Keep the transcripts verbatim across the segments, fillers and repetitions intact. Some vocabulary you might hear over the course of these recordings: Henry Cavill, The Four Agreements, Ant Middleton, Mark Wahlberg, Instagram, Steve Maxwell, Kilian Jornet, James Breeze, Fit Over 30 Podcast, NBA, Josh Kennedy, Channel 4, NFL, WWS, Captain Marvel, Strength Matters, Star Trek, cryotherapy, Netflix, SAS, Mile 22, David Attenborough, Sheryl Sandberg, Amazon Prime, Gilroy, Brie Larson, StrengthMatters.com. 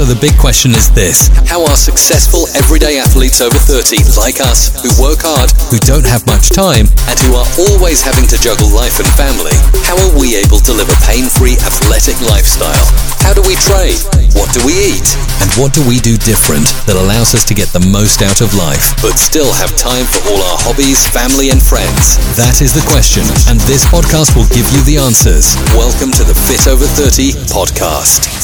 So the big question is this: how are successful everyday athletes over thirty like us, who work hard, who don't have much time, and who are always having to juggle life and family, how are we able to live a pain-free athletic lifestyle? How do we train? What do we eat? And what do we do different that allows us to get the most out of life, but still have time for all our hobbies, family and friends? That is the question, and this podcast will give you the answers. Welcome to the Fit Over thirty Podcast.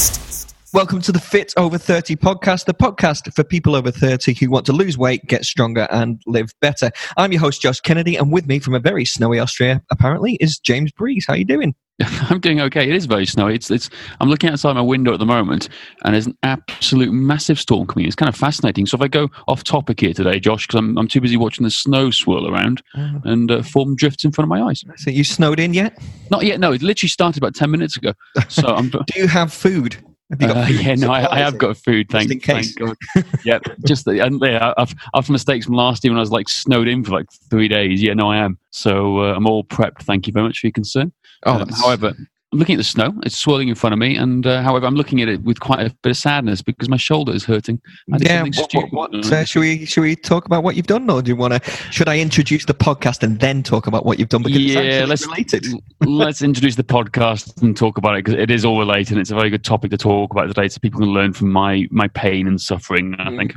Welcome to the Fit Over thirty Podcast, the podcast for people over thirty who want to lose weight, get stronger, and live better. I'm your host, Josh Kennedy, and with me from a very snowy Austria, apparently, is James Breeze. How are you doing? I'm doing okay. It is very snowy. It's, it's. I'm looking outside my window at the moment, and there's an absolute massive storm coming in. It's kind of fascinating. So if I go off topic here today, Josh, because I'm I'm too busy watching the snow swirl around oh. and uh, form drifts in front of my eyes. So you snowed in yet? Not yet. No, it literally started about ten minutes ago. So I'm. Do you have food? Have you got uh, food? Yeah, no, I, I have got food. Thank, just in case. Thank God. Yeah, just and yeah, I've I've mistakes from last year when I was like snowed in for like three days. Yeah, no, I am. So uh, I'm all prepped. Thank you very much for your concern. Oh, um, however, I'm looking at the snow. It's swirling in front of me, and uh, however, I'm looking at it with quite a bit of sadness because my shoulder is hurting. I yeah. What? what, what uh, should we should we talk about what you've done, or do you want to? Should I introduce the podcast and then talk about what you've done? Because yeah, it's let's related. Let's introduce the podcast and talk about it because it is all related. And it's a very good topic to talk about today, so people can learn from my my pain and suffering. I think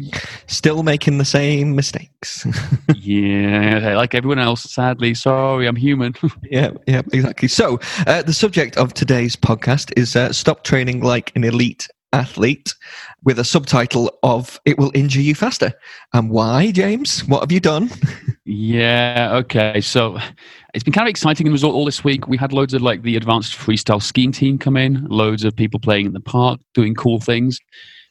still making the same mistakes. Yeah, like everyone else. Sadly, sorry, I'm human. yeah, yeah, exactly. So uh, the subject of today's podcast is uh, Stop Training Like an Elite Athlete, with a subtitle of It Will Injure You Faster. And why, James? What have you done? Yeah, okay. So it's been kind of exciting and result all this week. We had loads of like the advanced freestyle skiing team come in, loads of people playing in the park, doing cool things.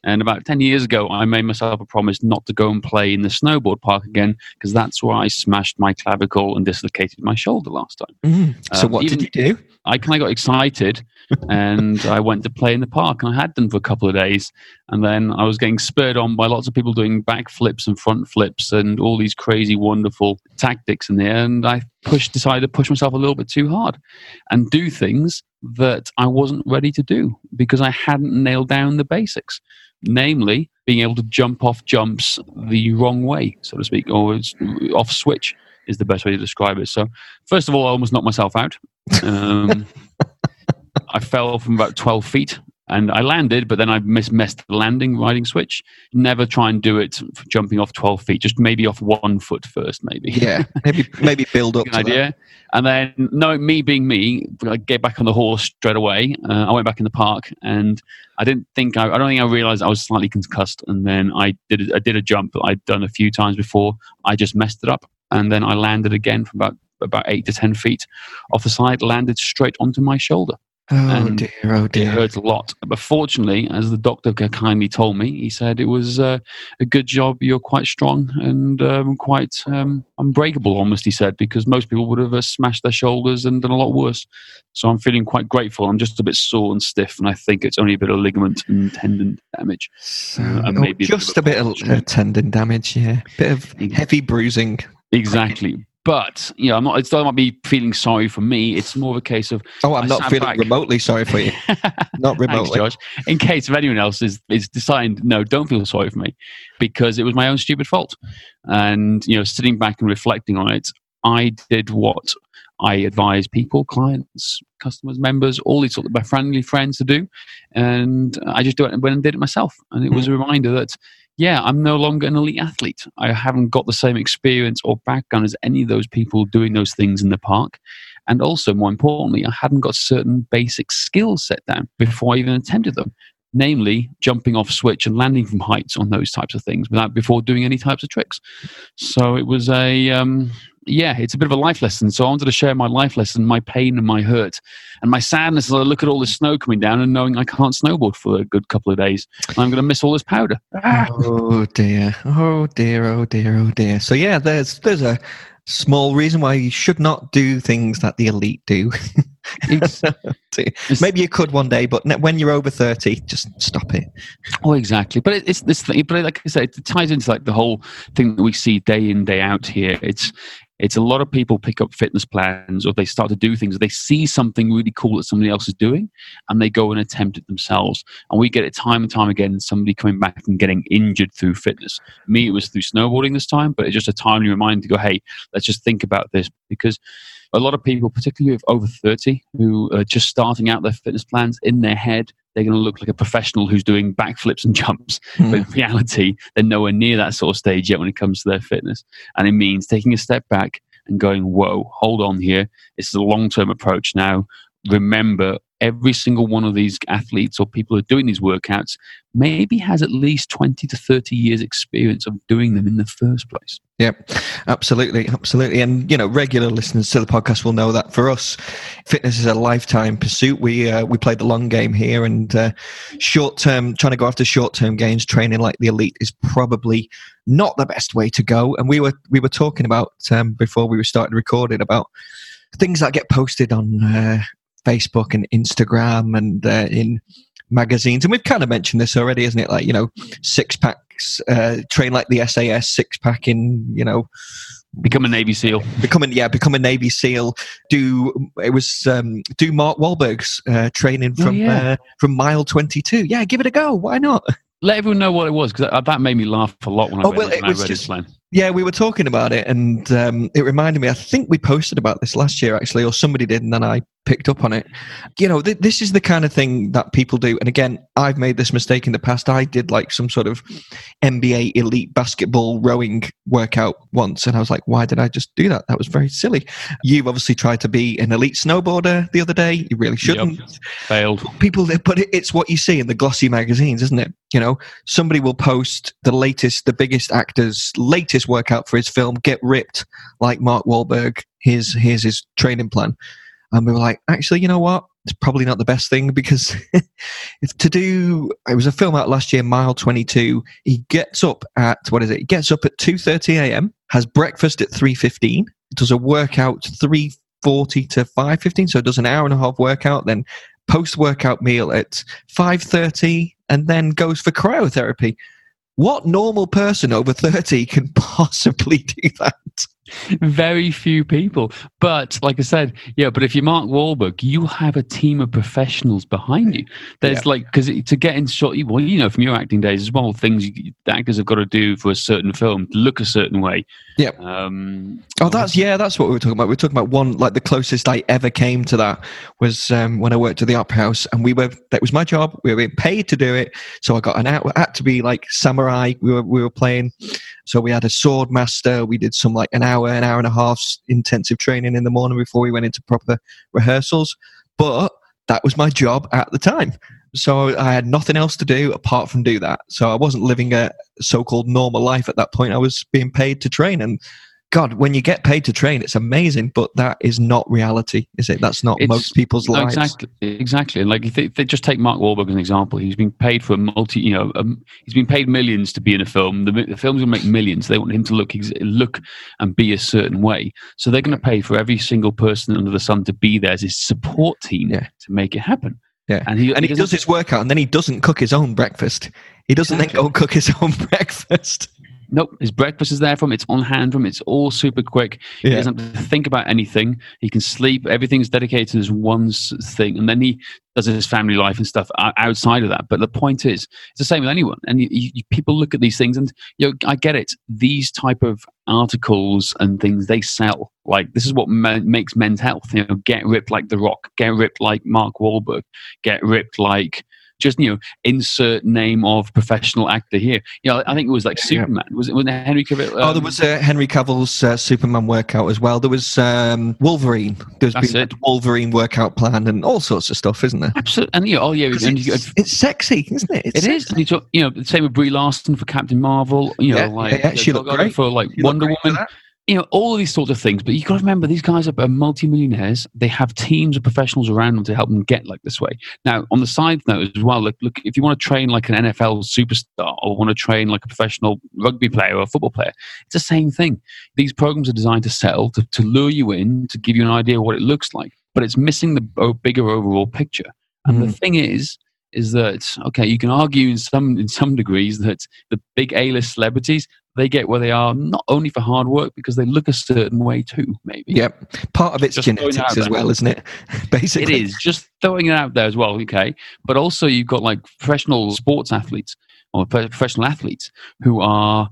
And about ten years ago, I made myself a promise not to go and play in the snowboard park again because that's where I smashed my clavicle and dislocated my shoulder last time. Mm. So um, what did you do? I kind of got excited and I went to play in the park, and I had done for a couple of days. And then I was getting spurred on by lots of people doing back flips and front flips and all these crazy, wonderful tactics in there. And I pushed, decided to push myself a little bit too hard and do things that I wasn't ready to do because I hadn't nailed down the basics. Namely, being able to jump off jumps the wrong way, so to speak, or off switch is the best way to describe it. So, first of all, I almost knocked myself out. Um, I fell from about twelve feet and I landed, but then I mis- messed the landing, riding switch. Never try and do it for jumping off twelve feet, just maybe off one foot first, maybe. Yeah, maybe maybe build up. Good to idea. That. And then, no, me being me, I get back on the horse straight away. Uh, I went back in the park and I didn't think I, I don't think I realized I was slightly concussed, and then I did I did a jump that I'd done a few times before. I just messed it up, and then I landed again from about about eight to ten feet off the side, landed straight onto my shoulder. Oh and dear! Oh dear! It hurt a lot, but fortunately, as the doctor kindly told me, he said it was uh, a good job. You're quite strong and um, quite um, unbreakable, almost. He said, because most people would have uh, smashed their shoulders and done a lot worse. So I'm feeling quite grateful. I'm just a bit sore and stiff, and I think it's only a bit of ligament and tendon damage. So uh, oh, maybe just a bit of, a bit of uh, tendon damage, yeah, a bit of heavy bruising. Exactly. But, you know, I'm not, it's not me feeling sorry for me. It's more of a case of... Oh, I'm I not feeling back. remotely sorry for you. Not remotely. Thanks, Josh. In case if anyone else is, is deciding, no, don't feel sorry for me, because it was my own stupid fault. And, you know, sitting back and reflecting on it, I did what I advise people, clients, customers, members, all these sort of my friendly friends to do. And I just went and did it myself. And it was mm. a reminder that... Yeah, I'm no longer an elite athlete. I haven't got the same experience or background as any of those people doing those things in the park. And also, more importantly, I hadn't got certain basic skills set down before I even attempted them. Namely, jumping off switch and landing from heights on those types of things without before doing any types of tricks. So it was a... Um, Yeah, it's a bit of a life lesson. So I wanted to share my life lesson, my pain and my hurt. And my sadness as I look at all the snow coming down and knowing I can't snowboard for a good couple of days. And I'm going to miss all this powder. Ah. Oh, dear. Oh, dear. Oh, dear. Oh, dear. So, yeah, there's there's a small reason why you should not do things that the elite do. Maybe you could one day, but when you're over thirty, just stop it. Oh, exactly. But it's this thing. But like I said, it ties into like the whole thing that we see day in, day out here. It's It's a lot of people pick up fitness plans, or they start to do things, or they see something really cool that somebody else is doing and they go and attempt it themselves. And we get it time and time again, somebody coming back and getting injured through fitness. Me, it was through snowboarding this time, but it's just a timely reminder to go, hey, let's just think about this, because a lot of people, particularly with over thirty, who are just starting out their fitness plans in their head, they're going to look like a professional who's doing backflips and jumps. Mm. But in reality, they're nowhere near that sort of stage yet when it comes to their fitness. And it means taking a step back and going, whoa, hold on here. It's a long-term approach now. Remember, every single one of these athletes or people who are doing these workouts maybe has at least twenty to thirty years experience of doing them in the first place. Yep, absolutely, absolutely. And, you know, regular listeners to the podcast will know that for us, fitness is a lifetime pursuit. We uh, we play the long game here, and uh, short-term, trying to go after short-term gains, training like the elite is probably not the best way to go. And we were, we were talking about, um, before we were starting recording, about things that get posted on uh, Facebook and Instagram and uh, in magazines. And we've kind of mentioned this already, isn't it? Like, you know, six packs, uh, train like the S A S, six pack in, you know. Become a Navy SEAL. Become a, yeah, become a Navy SEAL. Do, it was, um, do Mark Wahlberg's uh, training from, oh, yeah. uh, from Mile twenty-two. Yeah, give it a go. Why not? Let everyone know what it was, because that made me laugh a lot when I oh, read, well, it, when it was I read just, his plan. Yeah, we were talking about it, and um, it reminded me, I think we posted about this last year, actually, or somebody did, and then I picked up on it. You know, th- this is the kind of thing that people do. And again, I've made this mistake in the past. I did like some sort of N B A elite basketball rowing workout once, and I was like, why did I just do that? That was very silly. You've obviously tried to be an elite snowboarder the other day. You really shouldn't. Yep. Failed. People, but it's what you see in the glossy magazines, isn't it? You know, somebody will post the latest, the biggest actor's latest workout for his film, get ripped like Mark Wahlberg. Here's, here's his training plan. And we were like, actually, you know what? It's probably not the best thing, because if to do, it was a film out last year, Mile twenty-two. He gets up at, what is it? He gets up at two thirty a.m., has breakfast at three fifteen, does a workout three forty to five fifteen, so does an hour and a half workout, then post-workout meal at five thirty, and then goes for cryotherapy. What normal person over thirty can possibly do that? Very few people. But like I said, yeah, but if you're Mark Wahlberg, you have a team of professionals behind you. There's yeah. like, because to get in shot, well, you know, from your acting days as well, things you, the actors have got to do for a certain film to look a certain way. Yeah. Um, oh, that's, yeah, that's what we were talking about. We were talking about one, like the closest I ever came to that was um, when I worked at the Opera House, and we were, that was my job. We were being paid to do it. So I got an act, had to be like samurai. We were, we were playing. So we had a sword master. We did some like an hour. An hour and a half intensive training in the morning before we went into proper rehearsals, but that was my job at the time, so I had nothing else to do apart from do that. So I wasn't living a so-called normal life at that point. I was being paid to train, and God, when you get paid to train, it's amazing, but that is not reality, is it? That's not it's, most people's no, lives. Exactly, exactly. Like if they, they just take Mark Wahlberg as an example. He's been paid for a multi, you know, um, he's been paid millions to be in a film. The, the film's going to make millions. So they want him to look, look, and be a certain way. So they're going to pay for every single person under the sun to be there as his support team yeah. to make it happen. Yeah, and he, and he, he does his workout, and then he doesn't cook his own breakfast. He doesn't exactly. then go cook his own breakfast. Nope, his breakfast is there for him. It's on hand for him. It's all super quick. He yeah. doesn't have to think about anything. He can sleep. Everything's dedicated to this one thing. And then he does his family life and stuff outside of that. But the point is, it's the same with anyone. And you, you, people look at these things and, you know, I get it. These type of articles and things, they sell. Like, this is what ma- makes men's health. You know, get ripped like The Rock. Get ripped like Mark Wahlberg. Get ripped like... Just, you know, insert name of professional actor here. You know, I think it was like Superman. Was it, wasn't it Henry Cavill? Um, oh, there was uh, Henry Cavill's uh, Superman workout as well. There was um, Wolverine. There's been a Wolverine workout plan and all sorts of stuff, isn't there? Absolutely. And, you know, oh, yeah. And, you, it's, it's sexy, isn't it? It's it is. And you, talk, you know, the same with Brie Larson for Captain Marvel. You know, yeah, like, yeah, she looked great. For, like, she Wonder Woman. You know, all of these sorts of things, but you've got to remember, these guys are multi-millionaires. They have teams of professionals around them to help them get like this way. Now, on the side note as well, look, look if you want to train like an N F L superstar or want to train like a professional rugby player or a football player, it's the same thing. These programs are designed to sell, to, to lure you in, to give you an idea of what it looks like, but it's missing the bigger overall picture. And mm. the thing is, is that, okay, you can argue in some in some degrees that the big A-list celebrities, they get where they are not only for hard work, because they look a certain way too, maybe. Yep. Part of it's just genetics as well, isn't it? Basically. It is. Just throwing it out there as well, okay. But also you've got like professional sports athletes or professional athletes who are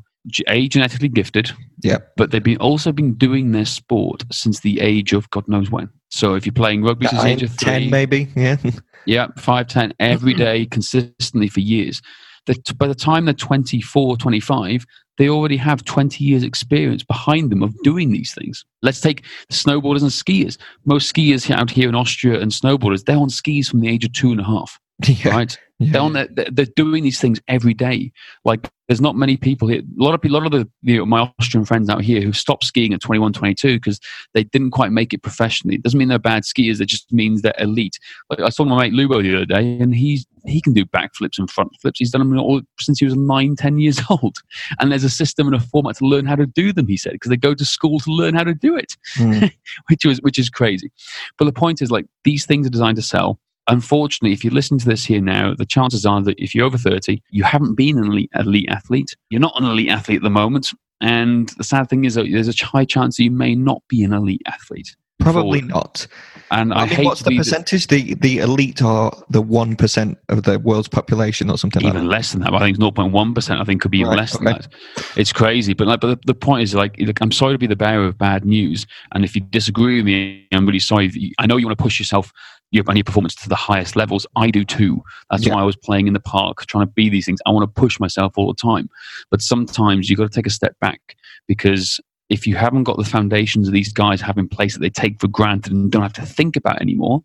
A, genetically gifted, yep, but they've been also been doing their sport since the age of God knows when. So if you're playing rugby since the age of three, ten maybe, yeah, yeah, five, ten, every day consistently for years. That by the time they're twenty-four, twenty-five, they already have twenty years experience behind them of doing these things. Let's take snowboarders and skiers. Most skiers out here in Austria and snowboarders, they're on skis from the age of two and a half. Yeah. Right? Yeah. They're on the, they're doing these things every day. Like, there's not many people here. A lot of a lot of the, you know, my Austrian friends out here who stopped skiing at twenty-one, twenty-two because they didn't quite make it professionally. It doesn't mean they're bad skiers. It just means they're elite. Like, I saw my mate Lubo the other day, and he's he can do backflips and front flips. He's done them all since he was nine, ten years old. And there's a system and a format to learn how to do them, he said, because they go to school to learn how to do it, mm. which was which is crazy. But the point is, like, these things are designed to sell. Unfortunately, if you're listening to this here now, the chances are that if you're over thirty, you haven't been an elite, elite athlete. You're not an elite athlete at the moment. And the sad thing is that there's a high chance that you may not be an elite athlete. Probably forward. Not. And I, I mean, hate what's the percentage? The, the elite are the one percent of the world's population or something like that? Even less than that. I think it's zero point one percent. I think could be even right, less okay. than that. It's crazy. But like, but the, the point is, like, look, I'm sorry to be the bearer of bad news. And if you disagree with me, I'm really sorry. You, I know you want to push yourself your, and your performance to the highest levels. I do too. That's yeah. why I was playing in the park, trying to be these things. I want to push myself all the time. But sometimes you've got to take a step back, because if you haven't got the foundations that these guys have in place that they take for granted and don't have to think about anymore,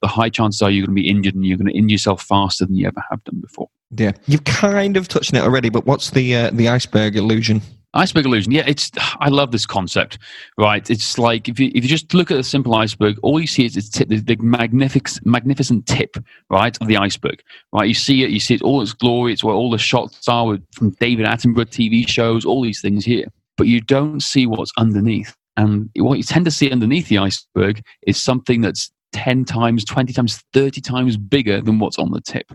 the high chances are you're going to be injured, and you're going to injure yourself faster than you ever have done before. Yeah. You've kind of touched on it already, but what's the uh, the iceberg illusion? Iceberg illusion. Yeah, it's. I love this concept, right? It's like, if you if you just look at a simple iceberg, all you see is its tip, the, the magnific- magnificent tip, right, of the iceberg, right? You see it, you see it, all its glory. It's where all the shots are with, from David Attenborough T V shows, all these things here. But you don't see what's underneath. And what you tend to see underneath the iceberg is something that's ten times, twenty times, thirty times bigger than what's on the tip.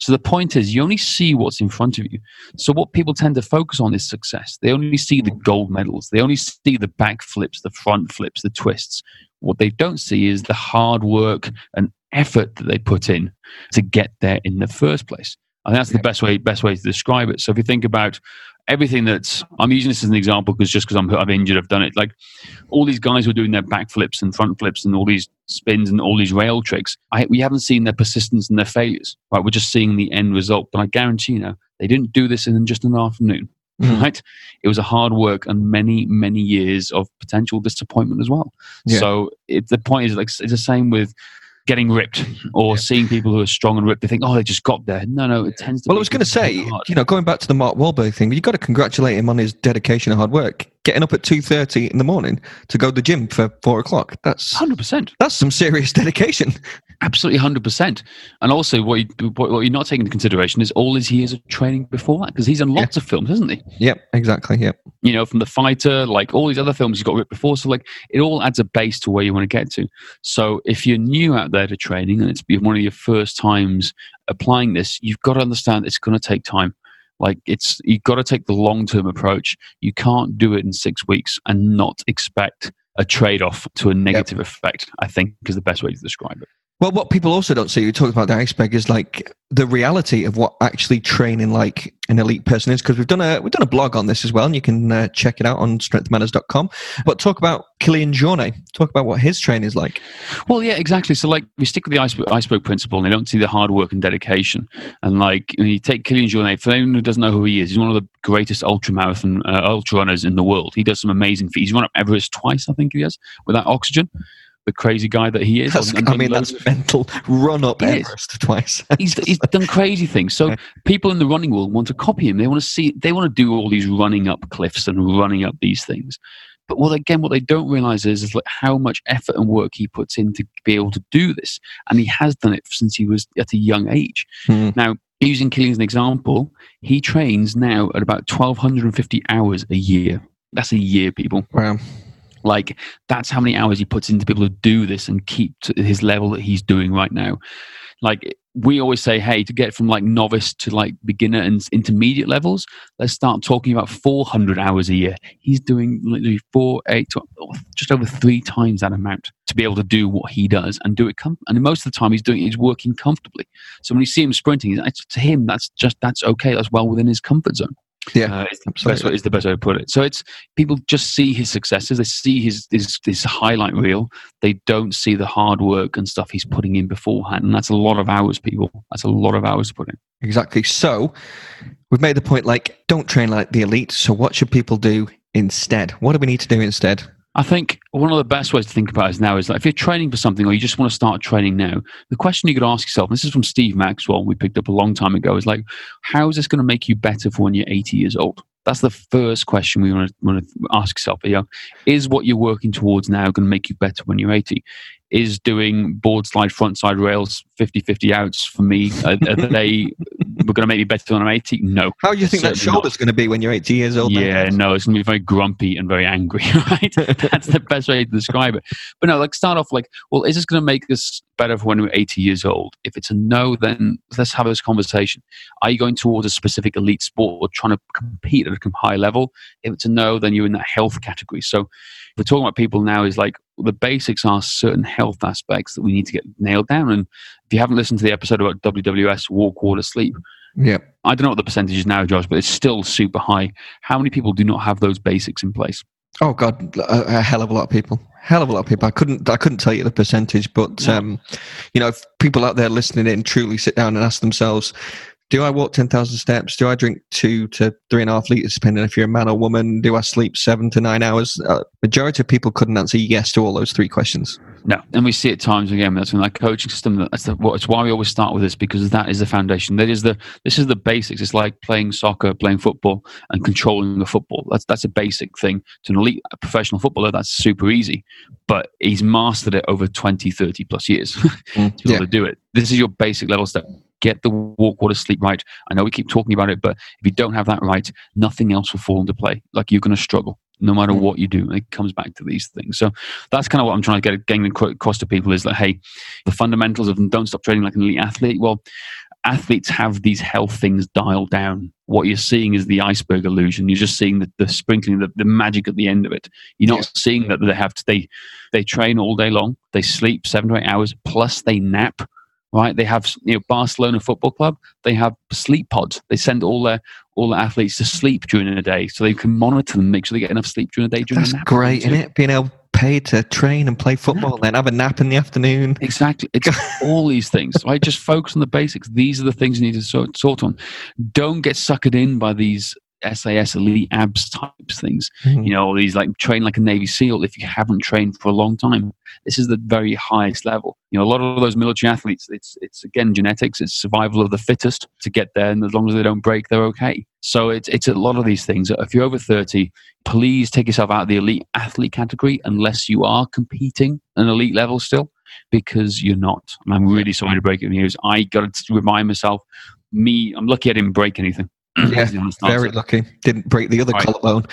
So the point is, you only see what's in front of you. So what people tend to focus on is success. They only see the gold medals. They only see the back flips, the front flips, the twists. What they don't see is the hard work and effort that they put in to get there in the first place. And that's the best way best way to describe it. So if you think about everything that's, I'm using this as an example because just because I'm I'm injured, I've done it. Like, all these guys who are doing their back flips and front flips and all these spins and all these rail tricks, I, we haven't seen their persistence and their failures. Right, we're just seeing the end result. But I guarantee you, know, they didn't do this in just an afternoon. Mm. Right, it was a hard work and many many years of potential disappointment as well. Yeah. So it, the point is, like, it's the same with getting ripped or yeah. seeing people who are strong and ripped, they think, oh, they just got there. No, no, it tends to well, be... Well, I was going to say, hard. You know, going back to the Mark Wahlberg thing, you've got to congratulate him on his dedication and hard work. Getting up at two thirty in the morning to go to the gym for four o'clock, that's... one hundred percent. That's some serious dedication. Absolutely one hundred percent. And also, what, you, what you're not taking into consideration is all his years of training before that, because he's in lots yeah. of films, hasn't he? Yep, exactly, yep. You know, from The Fighter, like all these other films he's got ripped before, so like it all adds a base to where you want to get to. So if you're new out there to training and it's one of your first times applying this, you've got to understand it's going to take time. Like, it's, you've got to take the long-term approach. You can't do it in six weeks and not expect a trade-off to a negative yep. effect, I think, is the best way to describe it. Well, what people also don't see, you talk about the iceberg, is like the reality of what actually training like an elite person is. Because we've done a we've done a blog on this as well, and you can uh, check it out on Strength Matters dot com. But talk about Kilian Jornet. Talk about what his training is like. Well, yeah, exactly. So, like, we stick with the iceberg, iceberg principle, and they don't see the hard work and dedication. And like, when you take Kilian Jornet, for anyone who doesn't know who he is, he's one of the greatest ultra marathon uh, ultra runners in the world. He does some amazing feats. He's run up Everest twice, I think he has, without oxygen. The crazy guy that he is. That's, I mean, that's of, mental. Run up Everest twice. he's, he's done crazy things. So people in the running world want to copy him. They want to see. They want to do all these running up cliffs and running up these things. But what again, what they don't realize is, is like how much effort and work he puts in to be able to do this. And he has done it since he was at a young age. Hmm. Now, using Kilian as an example, he trains now at about one thousand two hundred fifty hours a year. That's a year, people. Wow. Like, that's how many hours he puts in to be able to do this and keep to his level that he's doing right now. Like, we always say, hey, to get from like novice to like beginner and intermediate levels, let's start talking about four hundred hours a year. He's doing literally four, eight, just over three times that amount to be able to do what he does and do it. Com- and most of the time he's doing it, he's working comfortably. So when you see him sprinting, it's, to him, that's just, that's okay. That's well within his comfort zone. Yeah, uh, that's what is the best way to put it. So it's people just see his successes, they see his his his highlight reel, they don't see the hard work and stuff he's putting in beforehand. And that's a lot of hours, people. That's a lot of hours to put in. Exactly. So we've made the point, like, don't train like the elite. So what should people do instead? What do we need to do instead? I think one of the best ways to think about it now is that if you're training for something or you just want to start training now, the question you could ask yourself, and this is from Steve Maxwell, we picked up a long time ago, is like, how is this going to make you better for when you're eighty years old? That's the first question we want to, want to ask yourself. You know, is what you're working towards now going to make you better when you're eighty? Is doing board slide, front side rails, fifty fifty outs for me, are, are they we're going to make me better when I'm eighty? No. How do you think that shoulder's going to be when you're eighty years old? Yeah, then? No, it's going to be very grumpy and very angry, right? That's the best way to describe it. But no, like start off like, well, is this going to make us better for when we're eighty years old? If it's a no, then let's have this conversation. Are you going towards a specific elite sport or trying to compete at a high level? If it's a no, then you're in that health category. So if we're talking about people now is like, the basics are certain health aspects that we need to get nailed down. And if you haven't listened to the episode about W W S, walk, water, sleep, yeah, I don't know what the percentage is now, Josh, but it's still super high. How many people do not have those basics in place? Oh God, a, a hell of a lot of people. Hell of a lot of people. I couldn't, I couldn't tell you the percentage, but yeah. um, you know, if people out there listening in truly sit down and ask themselves, do I walk ten thousand steps? Do I drink two to three and a half litres, depending if you're a man or woman? Do I sleep seven to nine hours? Uh, majority of people couldn't answer yes to all those three questions. No. And we see it times again. That's when that coaching system, that's the, it's why we always start with this, because that is the foundation. That is the, this is the basics. It's like playing soccer, playing football, and controlling the football. That's that's a basic thing. To an elite a professional footballer, that's super easy. But he's mastered it over twenty, thirty plus years mm, to be able to do it. This is your basic level step. Get the walk, water, sleep right. I know we keep talking about it, but if you don't have that right, nothing else will fall into play. Like you're going to struggle no matter what you do. And it comes back to these things. So that's kind of what I'm trying to get getting across to people is that, hey, the fundamentals of don't stop training like an elite athlete. Well, athletes have these health things dialed down. What you're seeing is the iceberg illusion. You're just seeing the, the sprinkling, the, the magic at the end of it. You're not yeah. seeing that they have to, they, they train all day long. They sleep seven to eight hours, plus they nap. Right, they have you know, Barcelona Football Club. They have sleep pods. They send all their all their athletes to sleep during the day, so they can monitor them, make sure they get enough sleep during the day. During That's the great, isn't it? Being able paid to train and play football, and then have a nap in the afternoon. Exactly, it's all these things. Right, just focus on the basics. These are the things you need to sort, sort on. Don't get suckered in by these S A S elite abs types things. Mm-hmm. You know, all these like train like a Navy SEAL if you haven't trained for a long time. This is the very highest level. You know, a lot of those military athletes, it's it's again genetics, it's survival of the fittest to get there, and as long as they don't break, they're okay. So it's it's a lot of these things. If you're over thirty, please take yourself out of the elite athlete category unless you are competing at an elite level still, because you're not. And I'm really sorry to break it in the news. I got to remind myself, me, I'm lucky I didn't break anything. Yeah, very lucky. Didn't break the other right. collarbone.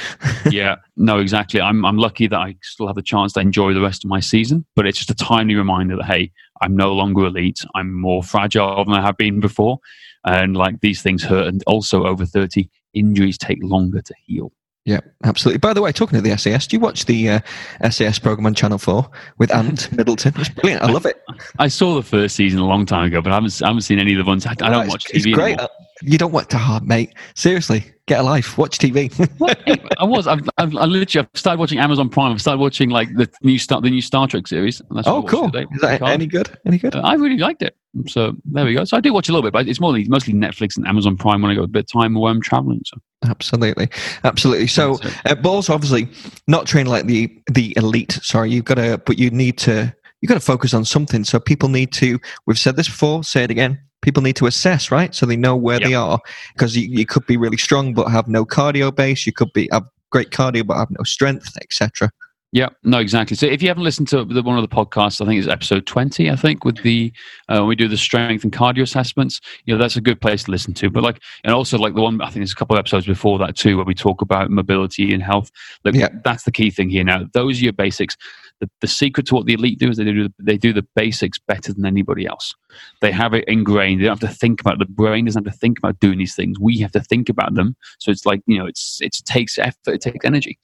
Yeah, no, exactly. I'm I'm lucky that I still have the chance to enjoy the rest of my season. But it's just a timely reminder that, hey, I'm no longer elite. I'm more fragile than I have been before. And like these things hurt. And also over thirty, injuries take longer to heal. Yeah, absolutely. By the way, talking to the S A S, do you watch the uh, S A S program on Channel four with Ant Middleton? It's brilliant. I love it. I saw the first season a long time ago, but I haven't, I haven't seen any of the ones. I, I don't right, watch T V it's great. Anymore. You don't work too hard, mate. Seriously, get a life. Watch T V. I was. I've, I've, I literally I've started watching Amazon Prime. I've started watching like the new Star, the new Star Trek series. And that's oh, cool. Today. Is that any good? Any good? Uh, I really liked it. So there we go. So I do watch a little bit, but it's mostly mostly Netflix and Amazon Prime when I got a bit of time where I'm traveling. So. Absolutely, absolutely. So, uh, but also obviously not trained like the the elite. Sorry, you've got to, but you need to. You've got to focus on something. So people need to. We've said this before. Say it again. People need to assess, right? So they know where yep. they are, because you, you could be really strong but have no cardio base. You could be have great cardio but have no strength, et cetera. Yeah, no, exactly. So if you haven't listened to the, one of the podcasts, I think it's episode twenty, I think, with the, uh, when we do the strength and cardio assessments, you know, that's a good place to listen to. But like, and also like the one, I think there's a couple of episodes before that too, where we talk about mobility and health. Like, yeah. That's the key thing here. Now, those are your basics. The, the secret to what the elite do is they do, they do the basics better than anybody else. They have it ingrained. They don't have to think about it. The brain doesn't have to think about doing these things. We have to think about them. So it's like, you know, it's, it takes effort, it takes energy.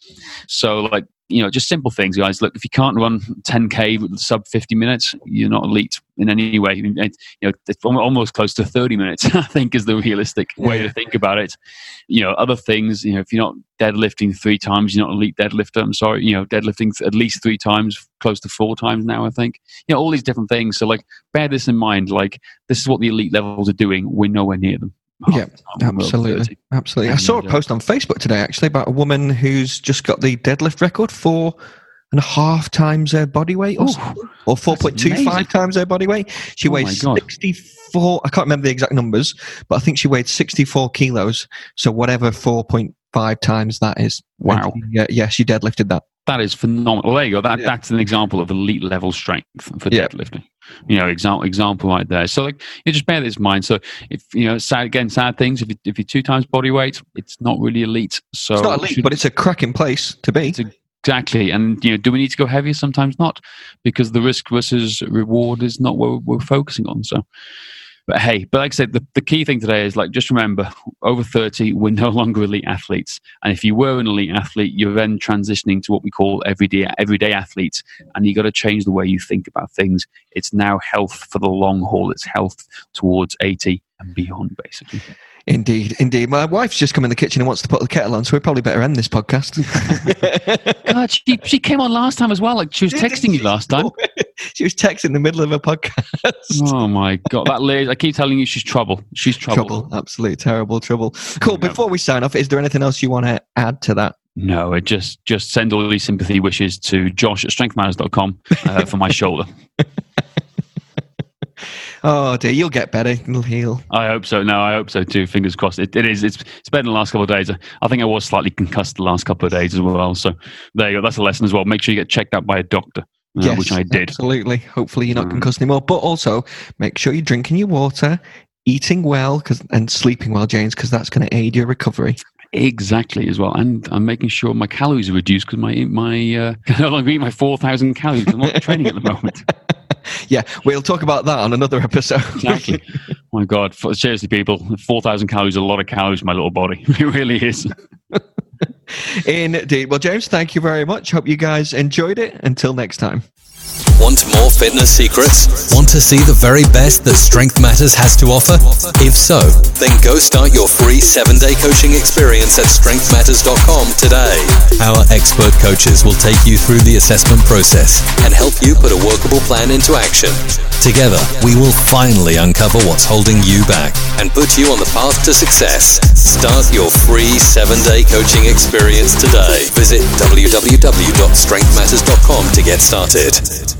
So like, you know, just simple things, guys. Look, if you can't run ten K with sub fifty minutes, you're not elite in any way. You know, it's almost close to thirty minutes, I think, is the realistic way to think about it. You know, other things, you know, if you're not deadlifting three times, you're not an elite deadlifter. I'm sorry, you know, deadlifting at least three times, close to four times now, I think. You know, all these different things. So, like, bear this in mind. Like, this is what the elite levels are doing. We're nowhere near them. Oh, yeah, absolutely. Absolutely. I saw a post on Facebook today, actually, about a woman who's just got the deadlift record, four and a half times her body weight, or, Ooh, or four point two five times her body weight. She oh weighs sixty-four, I can't remember the exact numbers, but I think she weighed sixty-four kilos. So whatever four point five times that is. Wow. She, yeah, yeah, she deadlifted that. That is phenomenal. There you go. That, yeah. That's an example of elite level strength for yeah. deadlifting. You know, example example right there. So like, you just bear this in mind. So if you know, sad, again, sad things. If you, if you're two times body weight, it's not really elite. So it's not elite, should, but it's a cracking place to be. A, exactly. And you know, do we need to go heavier? Sometimes not, because the risk versus reward is not what we're, we're focusing on. So. But hey, but like I said, the, the key thing today is like, just remember, over thirty, we're no longer elite athletes. And if you were an elite athlete, you're then transitioning to what we call everyday everyday athletes. And you got to change the way you think about things. It's now health for the long haul. It's health towards eighty and beyond, basically. Indeed, indeed. My wife's just come in the kitchen and wants to put the kettle on, so we probably better end this podcast. God, she, she came on last time as well. Like, she was texting you last time. She was texting in the middle of a podcast. Oh my God, that lady! I keep telling you, she's trouble. She's trouble. Trouble, absolutely terrible trouble. Cool. Before we sign off, is there anything else you want to add to that? No, I just just send all these sympathy wishes to Josh at Strength Matters dot com uh, for my shoulder. Oh dear, you'll get better. You'll heal. I hope so. No, I hope so too. Fingers crossed. It, it is. It's, it's been the last couple of days. I think I was slightly concussed the last couple of days as well. So there you go. That's a lesson as well. Make sure you get checked out by a doctor. Uh, yes, which I did. Absolutely. Hopefully you're not mm. concussed anymore. But also, make sure you're drinking your water, eating well, cause, and sleeping well, James, because that's going to aid your recovery. Exactly, as well. And I'm making sure my calories are reduced because my, my, uh, I don't eat my four thousand calories. I'm not training at the moment. Yeah, we'll talk about that on another episode. Exactly. Oh my God. For, seriously, people, four thousand calories is a lot of calories for my little body. It really is. Indeed. Well, James, thank you very much. Hope you guys enjoyed it. Until next time. Want more fitness secrets? Want to see the very best that Strength Matters has to offer? If so, then go start your free seven-day coaching experience at Strength Matters dot com today. Our expert coaches will take you through the assessment process and help you put a workable plan into action. Together, we will finally uncover what's holding you back and put you on the path to success. Start your free seven-day coaching experience today. Visit w w w dot strength matters dot com to get started.